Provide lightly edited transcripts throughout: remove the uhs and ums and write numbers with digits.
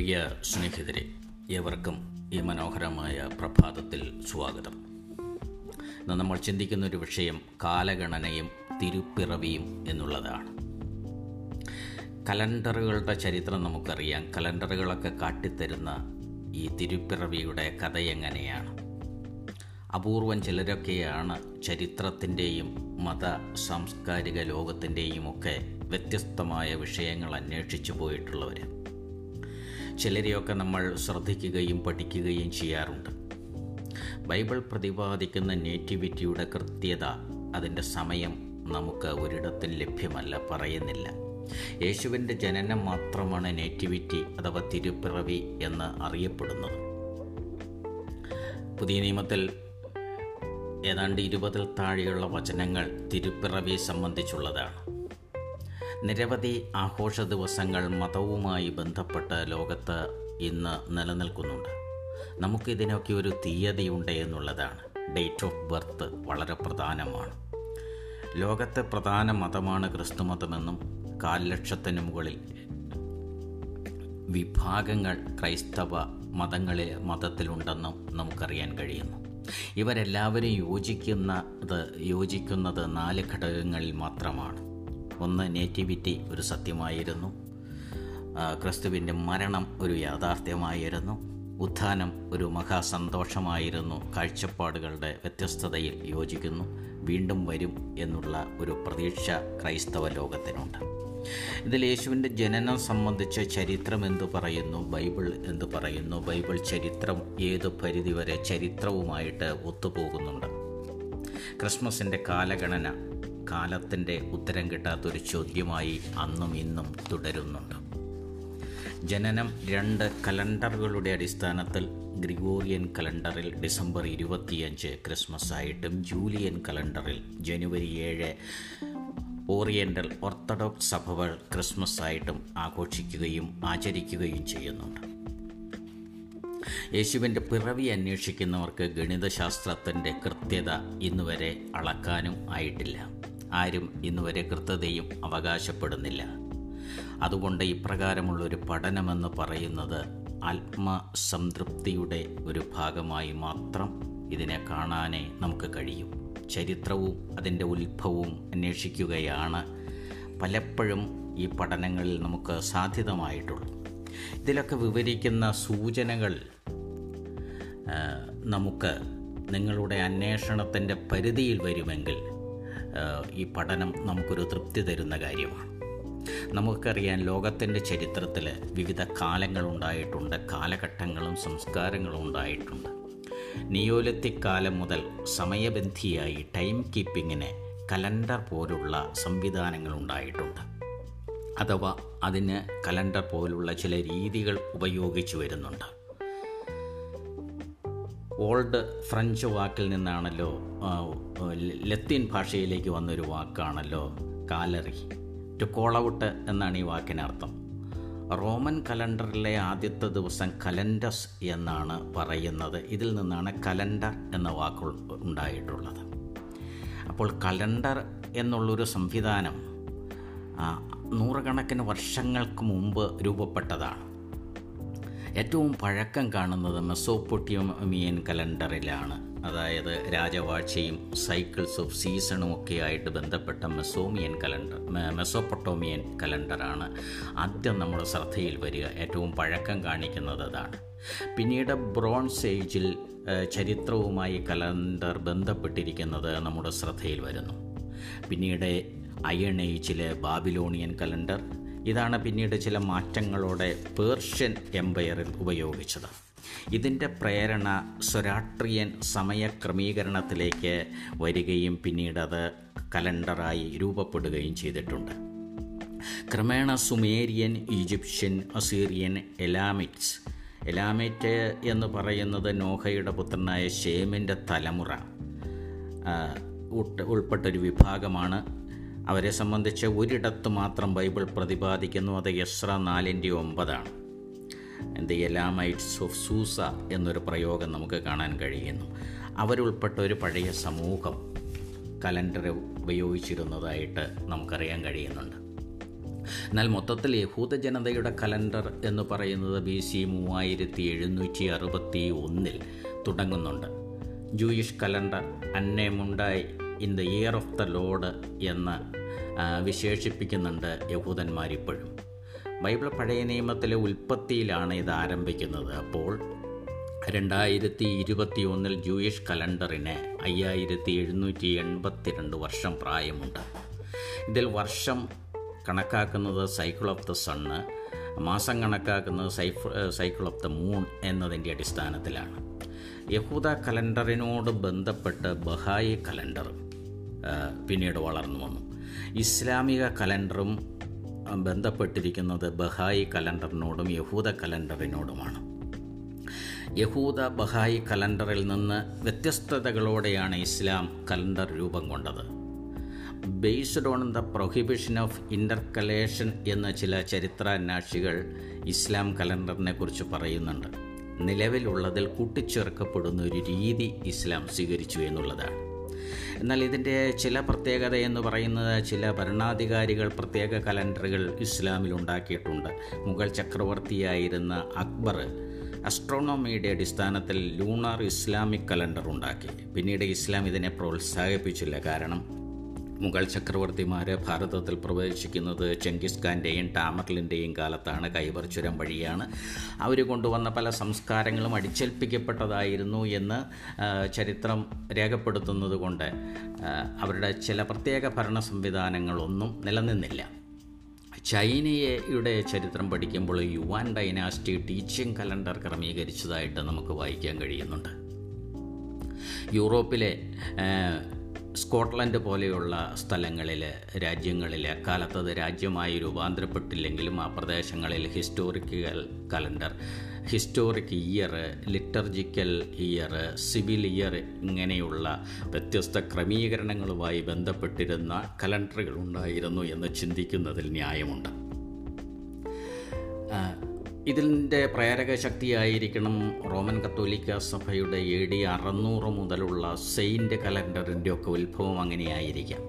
പ്രിയ സ്നേഹിതരെ, ഏവർക്കും ഈ മനോഹരമായ പ്രഭാതത്തിൽ സ്വാഗതം. ഇന്ന് നമ്മൾ ചിന്തിക്കുന്നൊരു വിഷയം കാലഗണനയും തിരുപ്പിറവിയും എന്നുള്ളതാണ്. കലണ്ടറുകളുടെ ചരിത്രം നമുക്കറിയാം. കലണ്ടറുകളൊക്കെ കാട്ടിത്തരുന്ന ഈ തിരുപ്പിറവിയുടെ കഥ എങ്ങനെയാണ്? അപൂർവം ചിലരൊക്കെയാണ് ചരിത്രത്തിൻ്റെയും മത സാംസ്കാരിക ലോകത്തിൻ്റെയും ഒക്കെ വ്യത്യസ്തമായ വിഷയങ്ങൾ അന്വേഷിച്ചു പോയിട്ടുള്ളവർ. ചിലരെയൊക്കെ നമ്മൾ ശ്രദ്ധിക്കുകയും പഠിക്കുകയും ചെയ്യാറുണ്ട്. ബൈബിൾ പ്രതിപാദിക്കുന്ന നേറ്റിവിറ്റിയുടെ കൃത്യത, അതിൻ്റെ സമയം നമുക്ക് ഒരിടത്തും ലഭ്യമല്ല, പറയുന്നില്ല. യേശുവിൻ്റെ ജനനം മാത്രമാണ് നേറ്റിവിറ്റി അഥവാ തിരുപ്പിറവി എന്ന് അറിയപ്പെടുന്നത്. പുതിയ നിയമത്തിൽ ഏതാണ്ട് 20 താഴെയുള്ള വചനങ്ങൾ തിരുപ്പിറവി സംബന്ധിച്ചുള്ളതാണ്. നിരവധി ആഘോഷ ദിവസങ്ങൾ മതവുമായി ബന്ധപ്പെട്ട് ലോകത്ത് ഇന്ന് നിലനിൽക്കുന്നുണ്ട്. നമുക്കിതിനൊക്കെ ഒരു തീയതിയുണ്ട് എന്നുള്ളതാണ്. ഡേറ്റ് ഓഫ് ബർത്ത് വളരെ പ്രധാനമാണ്. ലോകത്തെ പ്രധാന മതമാണ് ക്രിസ്തുമതമെന്നും 4 ലക്ഷത്തിന് മുകളിൽ വിഭാഗങ്ങൾ ക്രൈസ്തവ മതത്തിലുണ്ടെന്നും നമുക്കറിയാൻ കഴിയുന്നു. ഇവരെല്ലാവരും യോജിക്കുന്നത് 4 ഘടകങ്ങളിൽ മാത്രമാണ്. ഒന്ന്, നേറ്റിവിറ്റി ഒരു സത്യമായിരുന്നു, ക്രിസ്തുവിൻ്റെ മരണം ഒരു യാഥാർത്ഥ്യമായിരുന്നു, ഉത്ഥാനം ഒരു മഹാസന്തോഷമായിരുന്നു. കാഴ്ചപ്പാടുകളുടെ വ്യത്യസ്തതയിൽ യോജിക്കുന്നു. വീണ്ടും വരും എന്നുള്ള ഒരു പ്രതീക്ഷ ക്രൈസ്തവ ലോകത്തിനുണ്ട്. ഇതിൽ യേശുവിൻ്റെ ജനനം സംബന്ധിച്ച് ചരിത്രം എന്തു പറയുന്നു, ബൈബിൾ എന്തു പറയുന്നു, ബൈബിൾ ചരിത്രം ഏത് പരിധിവരെ ചരിത്രവുമായിട്ട് ഒത്തുപോകുന്നുണ്ട്? ക്രിസ്മസിൻ്റെ കാലഗണന കാലത്തിൻ്റെ ഉത്തരം കിട്ടാത്തൊരു ചോദ്യമായി അന്നും ഇന്നും തുടരുന്നുണ്ട്. ജനനം 2 കലണ്ടറുകളുടെ അടിസ്ഥാനത്തിൽ ഗ്രിഗോറിയൻ കലണ്ടറിൽ ഡിസംബർ 25 ക്രിസ്മസ് ആയിട്ടും ജൂലിയൻ കലണ്ടറിൽ ജനുവരി 7 ഓറിയൻ്റൽ ഓർത്തഡോക്സ് സഭകൾ ക്രിസ്മസ് ആയിട്ടും ആഘോഷിക്കുകയും ആചരിക്കുകയും ചെയ്യുന്നുണ്ട്. യേശുവിൻ്റെ പിറവി അന്വേഷിക്കുന്നവർക്ക് ഗണിതശാസ്ത്രത്തിൻ്റെ കൃത്യത ഇന്നുവരെ അളക്കാനും ആയിട്ടില്ല. ആരും ഇന്നുവരെ കൃത്യതയും അവകാശപ്പെടുന്നില്ല. അതുകൊണ്ട് ഇപ്രകാരമുള്ളൊരു പഠനമെന്ന് പറയുന്നത് ആത്മസംതൃപ്തിയുടെ ഒരു ഭാഗമായി മാത്രം ഇതിനെ കാണാനേ നമുക്ക് കഴിയും. ചരിത്രവും അതിൻ്റെ ഉത്ഭവവും അന്വേഷിക്കുകയാണ് പലപ്പോഴും ഈ പഠനങ്ങളിൽ നമുക്ക് സാധ്യതമായിട്ടുള്ളൂ. ഇതിലൊക്കെ വിവരിക്കുന്ന സൂചനകൾ നമുക്ക് നിങ്ങളുടെ അന്വേഷണത്തിൻ്റെ പരിധിയിൽ വരുമെങ്കിൽ ഈ പഠനം നമുക്കൊരു തൃപ്തി തരുന്ന കാര്യമാണ്. നമുക്കറിയാം, ലോകത്തിൻ്റെ ചരിത്രത്തിൽ വിവിധ കാലങ്ങളുണ്ടായിട്ടുണ്ട്, കാലഘട്ടങ്ങളും സംസ്കാരങ്ങളും ഉണ്ടായിട്ടുണ്ട്. നിയോലിത്തിക് കാലം മുതൽ സമയബന്ധിയായി ടൈം കീപ്പിങ്ങിന് കലണ്ടർ പോലുള്ള സംവിധാനങ്ങളുണ്ടായിട്ടുണ്ട്. അഥവാ അതിന് കലണ്ടർ പോലുള്ള ചില രീതികൾ ഉപയോഗിച്ചു വരുന്നുണ്ട്. ഓൾഡ് ഫ്രഞ്ച് വാക്കിൽ നിന്നാണല്ലോ, ലത്തീൻ ഭാഷയിലേക്ക് വന്നൊരു വാക്കാണല്ലോ കാലറി. ടു കോൾ ഔട്ട് എന്നാണ് ഈ വാക്കിനർത്ഥം. റോമൻ കലണ്ടറിലെ ആദ്യത്തെ ദിവസം കലണ്ടസ് എന്നാണ് പറയുന്നത്. ഇതിൽ നിന്നാണ് കലണ്ടർ എന്ന വാക്ക് ഉണ്ടായിട്ടുള്ളത്. അപ്പോൾ കലണ്ടർ എന്നുള്ളൊരു സംവിധാനം 100 കണക്കിന് വർഷങ്ങൾക്ക് മുമ്പ് രൂപപ്പെട്ടതാണ്. ഏറ്റവും പഴക്കം കാണുന്നത് മെസോപ്പൊട്ടേമിയൻ കലണ്ടറിലാണ്. അതായത് രാജവാഴ്ചയും സൈക്കിൾസ് ഓഫ് സീസണും ഒക്കെ ആയിട്ട് ബന്ധപ്പെട്ട മെസോപ്പൊട്ടേമിയൻ കലണ്ടറാണ് ആദ്യം നമ്മുടെ ശ്രദ്ധയിൽ വരിക. ഏറ്റവും പഴക്കം കാണിക്കുന്നത് അതാണ്. പിന്നീട് ബ്രോൺസ് ഏജിൽ ചരിത്രവുമായി കലണ്ടർ ബന്ധപ്പെട്ടിരിക്കുന്നത് നമ്മുടെ ശ്രദ്ധയിൽ വരുന്നു. പിന്നീട് അയൺ ഏജിലെ ബാബിലോണിയൻ കലണ്ടർ, ഇതാണ് പിന്നീട് ചില മാറ്റങ്ങളോടെ പേർഷ്യൻ എംപയറിൽ ഉപയോഗിച്ചത്. ഇതിൻ്റെ പ്രേരണ സൊരാട്രിയൻ സമയക്രമീകരണത്തിലേക്ക് വരികയും പിന്നീട് അത് കലണ്ടറായി രൂപപ്പെടുകയും ചെയ്തിട്ടുണ്ട്. ക്രമേണ സുമേരിയൻ, ഈജിപ്ഷ്യൻ, അസീറിയൻ, എലാമിറ്റ് എന്ന് പറയുന്നത് നോഹയുടെ പുത്രനായ ശേമിൻ്റെ തലമുറ ഉൾപ്പെട്ടൊരു വിഭാഗമാണ്. അവരെ സംബന്ധിച്ച് ഒരിടത്ത് മാത്രം ബൈബിൾ പ്രതിപാദിക്കുന്നു, അത് Ezra 4:9. The Elamites of Susa എന്നൊരു പ്രയോഗം നമുക്ക് കാണാൻ കഴിയുന്നു. അവരുൾപ്പെട്ട ഒരു പഴയ സമൂഹം കലണ്ടർ ഉപയോഗിച്ചിരുന്നതായിട്ട് നമുക്കറിയാൻ കഴിയുന്നുണ്ട്. എന്നാൽ മൊത്തത്തിൽ യഹൂദ ജനതയുടെ കലണ്ടർ എന്ന് പറയുന്നത് BC 3761 തുടങ്ങുന്നുണ്ട്. ജൂയിഷ് കലണ്ടർ അന്നേമുണ്ടായി in the year of the Lord എന്ന് വിശേഷിപ്പിക്കുന്നുണ്ട് യഹൂദന്മാരിപ്പോഴും. ബൈബിൾ പഴയ നിയമത്തിലെ ഉൽപ്പത്തിയിലാണ് ഇത് ആരംഭിക്കുന്നത്. അപ്പോൾ 2021 ജൂയിഷ് കലണ്ടറിന് 5782 വർഷം പ്രായമുണ്ട്. ഇതിൽ വർഷം കണക്കാക്കുന്നത് സൈക്കിൾ ഓഫ് ദ സണ്ണ്, മാസം കണക്കാക്കുന്നത് സൈക്കിൾ ഓഫ് ദ മൂൺ എന്നതിൻ്റെ അടിസ്ഥാനത്തിലാണ്. യഹൂദ കലണ്ടറിനോട് ബന്ധപ്പെട്ട് ബഹായി കലണ്ടർ പിന്നീട് വളർന്നു വന്നു. ഇസ്ലാമിക കലണ്ടറും ബന്ധപ്പെട്ടിരിക്കുന്നത് ബഹായി കലണ്ടറിനോടും യഹൂദ കലണ്ടറിനോടുമാണ്. യഹൂദ ബഹായി കലണ്ടറിൽ നിന്ന് വ്യത്യസ്തതകളോടെയാണ് ഇസ്ലാം കലണ്ടർ രൂപം കൊണ്ടത്. Based on the prohibition of intercalation എന്ന ചില ചരിത്രാന്വേഷികൾ ഇസ്ലാം കലണ്ടറിനെ കുറിച്ച് പറയുന്നുണ്ട്. നിലവിലുള്ളതിൽ കൂട്ടിച്ചേർക്കപ്പെടുന്ന ഒരു രീതി ഇസ്ലാം സ്വീകരിച്ചു എന്നുള്ളതാണ്. എന്നാൽ ഇതിൻ്റെ ചില പ്രത്യേകത എന്ന് പറയുന്നത് ചില ഭരണാധികാരികൾ പ്രത്യേക കലണ്ടറുകൾ ഇസ്ലാമിലുണ്ടാക്കിയിട്ടുണ്ട്. മുഗൾ ചക്രവർത്തിയായിരുന്ന അക്ബർ അസ്ട്രോണോമിയുടെ അടിസ്ഥാനത്തിൽ ലൂണാർ ഇസ്ലാമിക് കലണ്ടർ ഉണ്ടാക്കി. പിന്നീട് ഇസ്ലാം ഇതിനെ പ്രോത്സാഹിപ്പിച്ചില്ല. കാരണം മുഗൾ ചക്രവർത്തിമാർ ഭാരതത്തിൽ പ്രവേശിക്കുന്നത് ചെങ്കിസ് ഖാൻ്റെയും ടാമർലിൻ്റെയും കാലത്താണ്. കൈബർ ചുരം വഴിയാണ് അവർ കൊണ്ടുവന്ന പല സംസ്കാരങ്ങളും അടിച്ചേൽപ്പിക്കപ്പെട്ടതായിരുന്നു എന്ന് ചരിത്രം രേഖപ്പെടുത്തുന്നത് കൊണ്ട് അവരുടെ ചില പ്രത്യേക ഭരണ സംവിധാനങ്ങളൊന്നും നിലനിന്നില്ല. ചൈനയുടെ ചരിത്രം പഠിക്കുമ്പോൾ യുവാൻ ഡൈനാസ്റ്റി ടീച്ചിങ് കലണ്ടർ ക്രമീകരിച്ചതായിട്ട് നമുക്ക് വായിക്കാൻ കഴിയുന്നുണ്ട്. യൂറോപ്പിലെ സ്കോട്ട്ലൻഡ് പോലെയുള്ള രാജ്യങ്ങളിൽ അക്കാലത്തത് രാജ്യമായി രൂപാന്തരപ്പെട്ടില്ലെങ്കിലും ആ പ്രദേശങ്ങളിൽ historical calendar, historic year, liturgical year, civil year ഇങ്ങനെയുള്ള വ്യത്യസ്ത ക്രമീകരണങ്ങളുമായി ബന്ധപ്പെട്ടിരുന്ന കലണ്ടറുകൾ ഉണ്ടായിരുന്നു എന്ന് ചിന്തിക്കുന്നതിൽ ന്യായമുണ്ട്. ഇതിൻ്റെ പ്രേരക ശക്തിയായിരിക്കണം റോമൻ കത്തോലിക്ക സഭയുടെ AD 600 മുതലുള്ള സെയിൻ്റ് കലണ്ടറിൻ്റെ ഒക്കെ ഉത്ഭവം അങ്ങനെയായിരിക്കാം.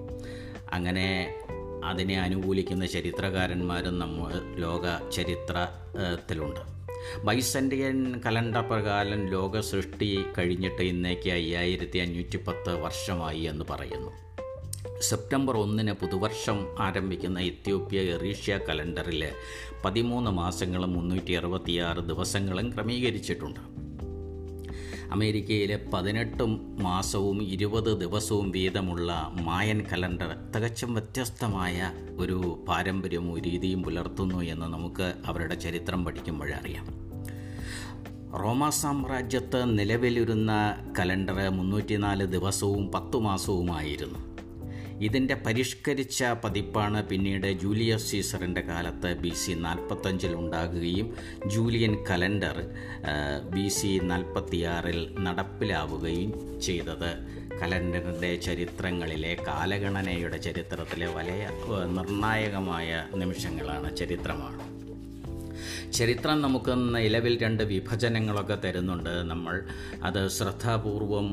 അങ്ങനെ അതിനെ അനുകൂലിക്കുന്ന ചരിത്രകാരന്മാരും നമ്മൾ ലോക ചരിത്രത്തിലുണ്ട്. ബൈസൻ്റിയൻ കലണ്ടർ പ്രകാരം ലോക സൃഷ്ടി കഴിഞ്ഞിട്ട് ഇന്നേക്ക് 5510 വർഷമായി എന്ന് പറയുന്നു. സെപ്റ്റംബർ 1 പുതുവർഷം ആരംഭിക്കുന്ന എത്യോപ്യ എറീഷ്യ കലണ്ടറിൽ 13 മാസങ്ങളും 366 ദിവസങ്ങളും ക്രമീകരിച്ചിട്ടുണ്ട്. അമേരിക്കയിലെ 18 മാസവും 20 ദിവസവും വീതമുള്ള മായൻ കലണ്ടർ തികച്ചും വ്യത്യസ്തമായ ഒരു പാരമ്പര്യവും രീതിയും പുലർത്തുന്നു എന്ന് നമുക്ക് അവരുടെ ചരിത്രം പഠിക്കുമ്പോഴറിയാം. റോമാ സാമ്രാജ്യത്ത് നിലവിലിരുന്ന കലണ്ടർ 304 ദിവസവും 10 മാസവുമായിരുന്നു. ഇതിൻ്റെ പരിഷ്കരിച്ച പതിപ്പാണ് പിന്നീട് ജൂലിയസ് സീസറിൻ്റെ കാലത്ത് BC 45 ഉണ്ടാകുകയും ജൂലിയൻ കലണ്ടർ BC 46 നടപ്പിലാവുകയും ചെയ്തത്. കലണ്ടറിൻ്റെ ചരിത്രങ്ങളിലെ കാലഗണനയുടെ ചരിത്രത്തിലെ വലിയ നിർണായകമായ നിമിഷങ്ങളാണ്, ചരിത്രമാണ്. ചരിത്രം നമുക്ക് നിലവിൽ 2 വിഭജനങ്ങളൊക്കെ തരുന്നുണ്ട്. നമ്മൾ അത് ശ്രദ്ധാപൂർവം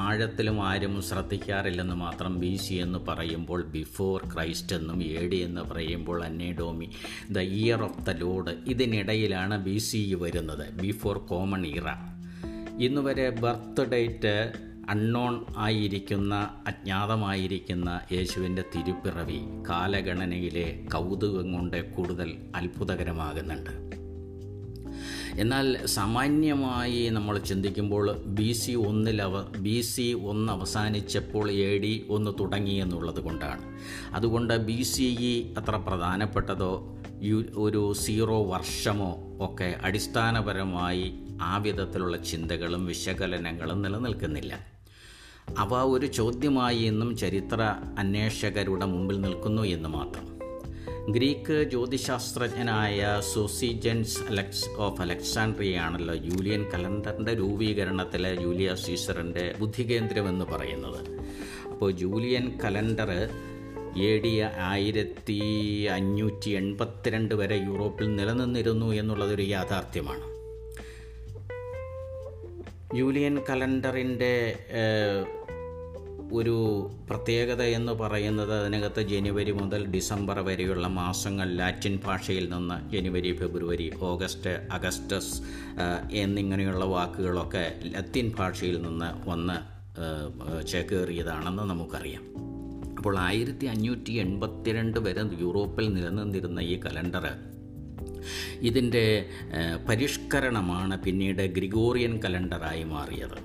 ആഴത്തിലും ആരും ശ്രദ്ധിക്കാറില്ലെന്ന് മാത്രം. BC എന്ന് പറയുമ്പോൾ ബിഫോർ ക്രൈസ്റ്റ് എന്നും AD എന്ന് പറയുമ്പോൾ അന്നേ ഡോമി, the year of the load. ഇതിനിടയിലാണ് BC വരുന്നത്, ബിഫോർ കോമൺ ഇറ. ഇന്നുവരെ ബർത്ത് ഡേറ്റ് അൺനോൺ ആയിരിക്കുന്ന, അജ്ഞാതമായിരിക്കുന്ന യേശുവിൻ്റെ തിരുപ്പിറവി കാലഗണനയിലെ കൗതുകം കൊണ്ട് കൂടുതൽ അത്ഭുതകരമാകുന്നുണ്ട്. എന്നാൽ സാമാന്യമായി നമ്മൾ ചിന്തിക്കുമ്പോൾ BC 1 അവസാനിച്ചപ്പോൾ AD 1 തുടങ്ങി എന്നുള്ളത് കൊണ്ടാണ്. അതുകൊണ്ട് BCE അത്ര പ്രധാനപ്പെട്ടതോ ഒരു 0 വർഷമോ ഒക്കെ അടിസ്ഥാനപരമായി ആ വിധത്തിലുള്ള ചിന്തകളും വിശകലനങ്ങളും നിലനിൽക്കുന്നില്ല. അവ ഒരു ചോദ്യമായി എന്നും ചരിത്ര അന്വേഷകരുടെ മുമ്പിൽ നിൽക്കുന്നു എന്ന് മാത്രം. ഗ്രീക്ക് ജ്യോതിശാസ്ത്രജ്ഞനായ സോസിജൻസ് ഓഫ് അലക്സാൻഡ്രിയാണല്ലോ ജൂലിയൻ കലണ്ടറിൻ്റെ രൂപീകരണത്തിലെ ജൂലിയസ് സീസറിൻ്റെ ബുദ്ധികേന്ദ്രമെന്ന് പറയുന്നത്. അപ്പോൾ ജൂലിയൻ കലണ്ടർ AD 1582 വരെ യൂറോപ്പിൽ നിലനിന്നിരുന്നു എന്നുള്ളതൊരു യാഥാർത്ഥ്യമാണ്. ജൂലിയൻ കലണ്ടറിൻ്റെ ഒരു പ്രത്യേകത എന്ന് പറയുന്നത് അതിനകത്ത് ജനുവരി മുതൽ ഡിസംബർ വരെയുള്ള മാസങ്ങൾ ലാറ്റിൻ ഭാഷയിൽ നിന്ന് ജനുവരി, ഫെബ്രുവരി, ഓഗസ്റ്റ്, അഗസ്റ്റസ് എന്നിങ്ങനെയുള്ള വാക്കുകളൊക്കെ ലത്തിൻ ഭാഷയിൽ നിന്ന് വന്ന് ചേക്കേറിയതാണെന്ന് നമുക്കറിയാം. അപ്പോൾ 1582 വരെ യൂറോപ്പിൽ നിലനിന്നിരുന്ന ഈ കലണ്ടർ, ഇതിൻ്റെ പരിഷ്കരണമാണ് പിന്നീട് ഗ്രിഗോറിയൻ കലണ്ടറായി മാറിയത്.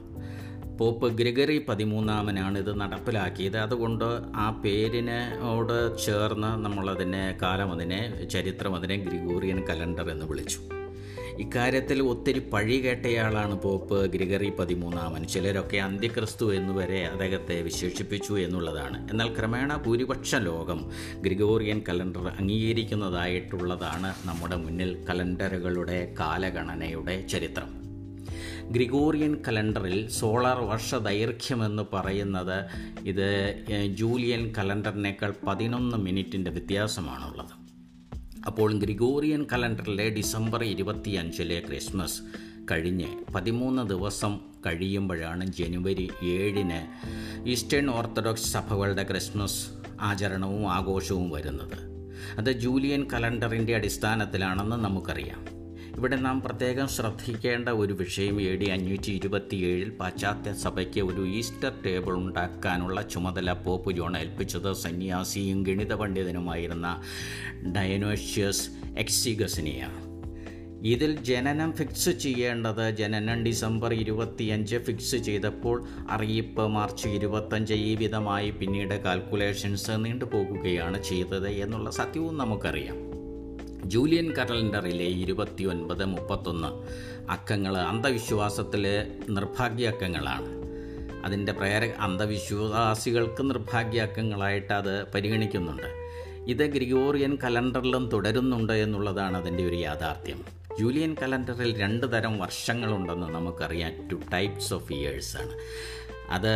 പോപ്പ് ഗ്രിഗറി 13 ഇത് നടപ്പിലാക്കിയത്. അതുകൊണ്ട് ആ പേരിനോട് ചേർന്ന് നമ്മളതിനെ ചരിത്രം അതിനെ ഗ്രിഗോറിയൻ കലണ്ടർ എന്ന് വിളിച്ചു. ഇക്കാര്യത്തിൽ ഒത്തിരി പഴി കേട്ടയാളാണ് പോപ്പ് ഗ്രിഗറി 13. ചിലരൊക്കെ അന്ത്യക്രിസ്തു എന്നുവരെ അദ്ദേഹത്തെ വിശേഷിപ്പിച്ചു എന്നുള്ളതാണ്. എന്നാൽ ക്രമേണ ഭൂരിപക്ഷ ലോകം ഗ്രിഗോറിയൻ കലണ്ടർ അംഗീകരിക്കുന്നതായിട്ടുള്ളതാണ് നമ്മുടെ മുന്നിൽ കലണ്ടറുകളുടെ കാലഗണനയുടെ ചരിത്രം. ഗ്രിഗോറിയൻ കലണ്ടറിൽ സോളാർ വർഷ ദൈർഘ്യമെന്ന് പറയുന്നത് ഇത് ജൂലിയൻ കലണ്ടറിനേക്കാൾ 11 മിനിറ്റിൻ്റെ വ്യത്യാസമാണുള്ളത്. അപ്പോൾ ഗ്രിഗോറിയൻ കലണ്ടറിലെ ഡിസംബർ 25 ക്രിസ്മസ് കഴിഞ്ഞ് 13 ദിവസം കഴിയുമ്പോഴാണ് ജനുവരി 7 ഈസ്റ്റേൺ ഓർത്തഡോക്സ് സഭകളുടെ ക്രിസ്മസ് ആചരണവും ആഘോഷവും വരുന്നത്. അത് ജൂലിയൻ കലണ്ടറിൻ്റെ അടിസ്ഥാനത്തിലാണെന്ന് നമുക്കറിയാം. ഇവിടെ നാം പ്രത്യേകം ശ്രദ്ധിക്കേണ്ട ഒരു വിഷയം AD 527 പാശ്ചാത്യ സഭയ്ക്ക് ഒരു ഈസ്റ്റർ ടേബിൾ ഉണ്ടാക്കാനുള്ള ചുമതല പോപ്പ് ജോൺ ഏൽപ്പിച്ചത് സന്യാസിയും ഗണിത പണ്ഡിതനുമായിരുന്ന ഡയനോഷ്യസ് എക്സിഗസിനെയാണ്. ഇതിൽ ജനനം ഫിക്സ് ചെയ്യേണ്ടത് ഡിസംബർ 25 ഫിക്സ് ചെയ്തപ്പോൾ അറിയിപ്പ് മാർച്ച് 25 ഈ വിധമായി പിന്നീട് കാൽക്കുലേഷൻസ് നീണ്ടുപോകുകയാണ് ചെയ്തത് എന്നുള്ള സത്യവും നമുക്കറിയാം. ജൂലിയൻ കലണ്ടറിലെ 29, 31 അക്കങ്ങൾ അന്ധവിശ്വാസത്തിലെ നിർഭാഗ്യ അക്കങ്ങളാണ്. അതിൻ്റെ അന്ധവിശ്വാസികൾക്ക് നിർഭാഗ്യ അക്കങ്ങളായിട്ട് അത് പരിഗണിക്കുന്നുണ്ട്. ഇത് ഗ്രിഗോറിയൻ കലണ്ടറിലും തുടരുന്നുണ്ട് എന്നുള്ളതാണ് അതിൻ്റെ ഒരു യാഥാർത്ഥ്യം. ജൂലിയൻ കലണ്ടറിൽ 2 തരം വർഷങ്ങളുണ്ടെന്ന് നമുക്കറിയാം. 2 types of years ആണ്. അത്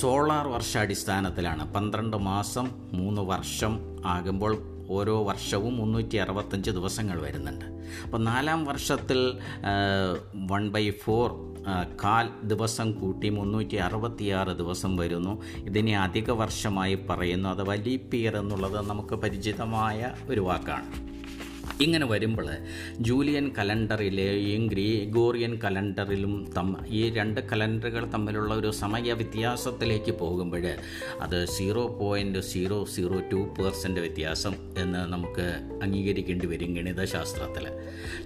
സോളാർ വർഷാടിസ്ഥാനത്തിലാണ്. 12 മാസം 3 വർഷം ആകുമ്പോൾ ഓരോ വർഷവും 365 ദിവസങ്ങൾ വരുന്നുണ്ട്. അപ്പോൾ 4-ാം വർഷത്തിൽ 1/4 ദിവസം കൂട്ടി 366 ദിവസം വരുന്നു. ഇതിനെ അധിക വർഷമായി പറയുന്നു. അഥവാ ലീപ് ഇയർ എന്നുള്ളത് നമുക്ക് പരിചിതമായ ഒരു വാക്കാണ്. ഇങ്ങനെ വരുമ്പോൾ ജൂലിയൻ കലണ്ടറിലെയും ഗ്രിഗോറിയൻ കലണ്ടറിലും ഈ 2 കലണ്ടറുകൾ തമ്മിലുള്ള ഒരു സമയ വ്യത്യാസത്തിലേക്ക് പോകുമ്പോൾ അത് 0.002% വ്യത്യാസം എന്ന് നമുക്ക് അംഗീകരിക്കേണ്ടി വരും ഗണിതശാസ്ത്രത്തിൽ.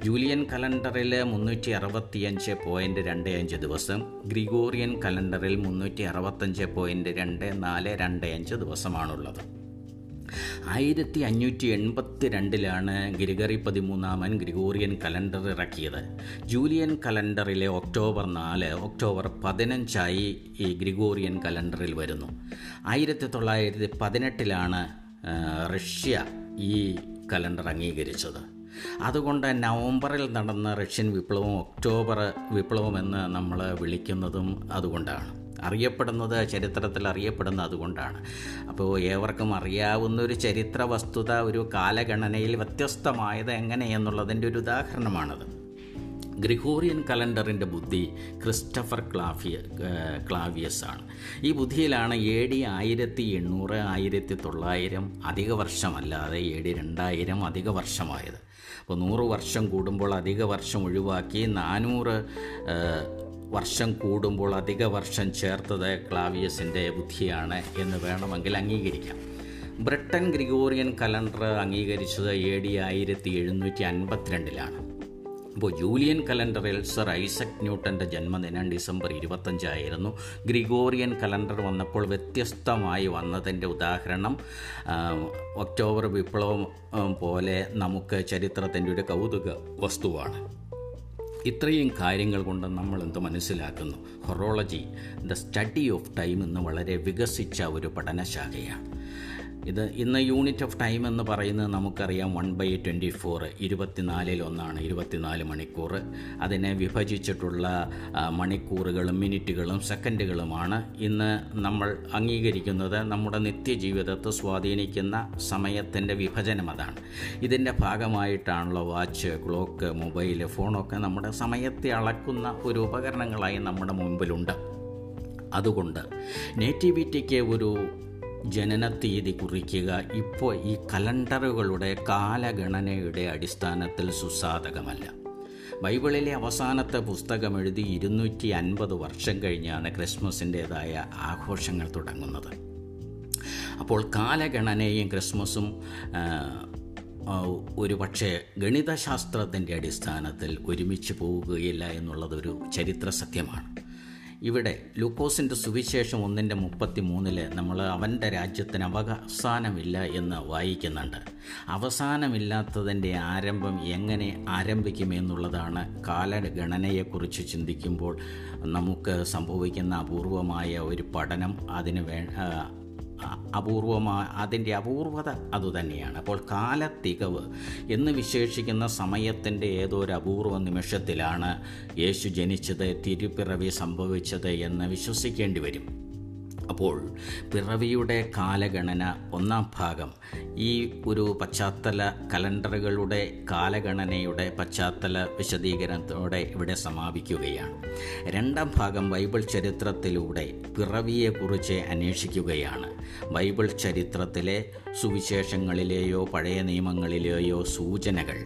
ജൂലിയൻ കലണ്ടറിൽ 365.25 ദിവസം, ഗ്രിഗോറിയൻ കലണ്ടറിൽ 365.2425 ദിവസമാണുള്ളത്. 1582 ഗ്രിഗറി 13 ഗ്രിഗോറിയൻ കലണ്ടർ ഇറക്കിയത്. ജൂലിയൻ കലണ്ടറിലെ ഒക്ടോബർ 4 ഒക്ടോബർ 15 ഈ ഗ്രിഗോറിയൻ കലണ്ടറിൽ വരുന്നു. 1918 റഷ്യ ഈ കലണ്ടർ അംഗീകരിച്ചത്. അതുകൊണ്ട് നവംബറിൽ നടന്ന റഷ്യൻ വിപ്ലവം ഒക്ടോബർ വിപ്ലവം എന്ന് നമ്മൾ വിളിക്കുന്നതും അതുകൊണ്ടാണ്. ചരിത്രത്തിൽ അറിയപ്പെടുന്ന അതുകൊണ്ടാണ്. അപ്പോൾ ഏവർക്കും അറിയാവുന്ന ഒരു ചരിത്ര വസ്തുത ഒരു കാലഗണനയിൽ വ്യത്യസ്തമായത് എങ്ങനെയെന്നുള്ളതിൻ്റെ ഒരു ഉദാഹരണമാണത്. ഗ്രിഗോറിയൻ കലണ്ടറിൻ്റെ ബുദ്ധി ക്രിസ്റ്റഫർ ക്ലാവിയസ് ആണ്. ഈ ബുദ്ധിയിലാണ് AD 1800 1900 അധിക വർഷമല്ലാതെ AD 2000 അധിക വർഷമായത്. അപ്പോൾ 100 വർഷം കൂടുമ്പോൾ അധിക വർഷം ഒഴിവാക്കി 400 വർഷം കൂടുമ്പോൾ അധിക വർഷം ചേർത്തത് ക്ലാവിയസിൻ്റെ ബുദ്ധിയാണ് എന്ന് വേണമെങ്കിൽ അംഗീകരിക്കാം. ബ്രിട്ടൻ ഗ്രിഗോറിയൻ കലണ്ടർ അംഗീകരിച്ചത് AD 1752. ഇപ്പോൾ ജൂലിയൻ കലണ്ടറിൽ സർ ഐസക് ന്യൂട്ടൻ്റെ ജന്മദിനം ഡിസംബർ 25 ഗ്രിഗോറിയൻ കലണ്ടർ വന്നപ്പോൾ വ്യത്യസ്തമായി വന്നതിൻ്റെ ഉദാഹരണം ഒക്ടോബർ വിപ്ലവം പോലെ നമുക്ക് ചരിത്രത്തിൻ്റെ ഒരു കൗതുക വസ്തുവാണ്. ഇത്രയും കാര്യങ്ങൾ കൊണ്ട് നമ്മളെന്ത് മനസ്സിലാക്കുന്നു? Horology, the study of time, എന്ന് വളരെ വികസിച്ച ഒരു പഠനശാഖയാണ്. ഇന്ന് യൂണിറ്റ് ഓഫ് ടൈം എന്ന് പറയുന്നത് നമുക്കറിയാം 1/24, 24/1 24 മണിക്കൂർ. അതിനെ വിഭജിച്ചിട്ടുള്ള മണിക്കൂറുകളും മിനിറ്റുകളും സെക്കൻഡുകളുമാണ് ഇന്ന് നമ്മൾ അംഗീകരിക്കുന്നത്. നമ്മുടെ നിത്യജീവിതത്തെ സ്വാധീനിക്കുന്ന സമയത്തിൻ്റെ വിഭജനം അതാണ്. ഇതിൻ്റെ ഭാഗമായിട്ടാണല്ലോ വാച്ച്, ക്ലോക്ക്, മൊബൈൽ ഫോണൊക്കെ നമ്മുടെ സമയത്തെ അളക്കുന്ന ഒരു ഉപകരണങ്ങളായി നമ്മുടെ മുമ്പിലുണ്ട്. അതുകൊണ്ട് നേറ്റിവിറ്റിക്ക് ഒരു ജനനത്തീയതി കുറിക്കുക ഇപ്പോൾ ഈ കലണ്ടറുകളുടെ കാലഗണനയുടെ അടിസ്ഥാനത്തിൽ സുസാധകമല്ല. ബൈബിളിലെ അവസാനത്തെ പുസ്തകം എഴുതി 250 വർഷം കഴിഞ്ഞാണ് ക്രിസ്മസിൻ്റേതായ ആഘോഷങ്ങൾ തുടങ്ങുന്നത്. അപ്പോൾ കാലഗണനയും ക്രിസ്മസും ഒരു പക്ഷേ ഗണിതശാസ്ത്രത്തിൻ്റെ അടിസ്ഥാനത്തിൽ ഒരുമിച്ച് പോവുകയില്ല എന്നുള്ളതൊരു ചരിത്ര സത്യമാണ്. ഇവിടെ ലൂക്കോസിൻ്റെ സുവിശേഷം 1:33 നമ്മൾ അവൻ്റെ രാജ്യത്തിന് അവസാനമില്ല എന്ന് വായിക്കുന്നുണ്ട്. അവസാനമില്ലാത്തതിൻ്റെ ആരംഭം എങ്ങനെ ആരംഭിക്കുമെന്നുള്ളതാണ് കാലഗണനയെക്കുറിച്ച് ചിന്തിക്കുമ്പോൾ നമുക്ക് സംഭവിക്കുന്ന അപൂർവമായ ഒരു പഠനം. അതിൻ്റെ അപൂർവത അതുതന്നെയാണ്. അപ്പോൾ കാലത്തികവ് എന്ന് വിശേഷിക്കുന്ന സമയത്തിൻ്റെ ഏതോ ഒരു അപൂർവ നിമിഷത്തിലാണ് യേശു ജനിച്ചത്, തിരുപ്പിറവി സംഭവിച്ചത് എന്ന് വിശ്വസിക്കേണ്ടി വരും. അപ്പോൾ പിറവിയുടെ കാലഗണന ഒന്നാം ഭാഗം ഈ ഒരു പശ്ചാത്തല കലണ്ടറുകളുടെ കാലഗണനയുടെ പശ്ചാത്തല വിശദീകരണത്തോടെ ഇവിടെ സമാപിക്കുകയാണ്. രണ്ടാം ഭാഗം ബൈബിൾ ചരിത്രത്തിലൂടെ പിറവിയെക്കുറിച്ച് അന്വേഷിക്കുകയാണ്. ബൈബിൾ ചരിത്രത്തിലെ സുവിശേഷങ്ങളിലെയോ പഴയ നിയമങ്ങളിലെയോ സൂചനകൾ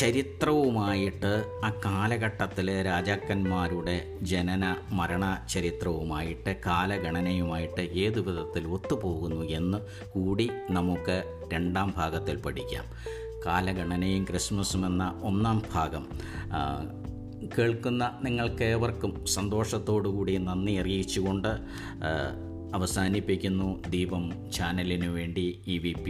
ചരിത്രവുമായിട്ട് ആ കാലഘട്ടത്തിലെ രാജാക്കന്മാരുടെ ജനന മരണ ചരിത്രവുമായിട്ട് കാലഗണനയുമായിട്ട് ഏതു വിധത്തിൽ ഒത്തുപോകുന്നു എന്ന് കൂടി നമുക്ക് രണ്ടാം ഭാഗത്തിൽ പഠിക്കാം. കാലഗണനയും ക്രിസ്മസും എന്ന ഒന്നാം ഭാഗം കേൾക്കുന്ന നിങ്ങൾക്കേവർക്കും സന്തോഷത്തോടുകൂടി നന്ദി അറിയിച്ചുകൊണ്ട് അവസാനിപ്പിക്കുന്നു. ദീപം ചാനലിനു വേണ്ടി EVP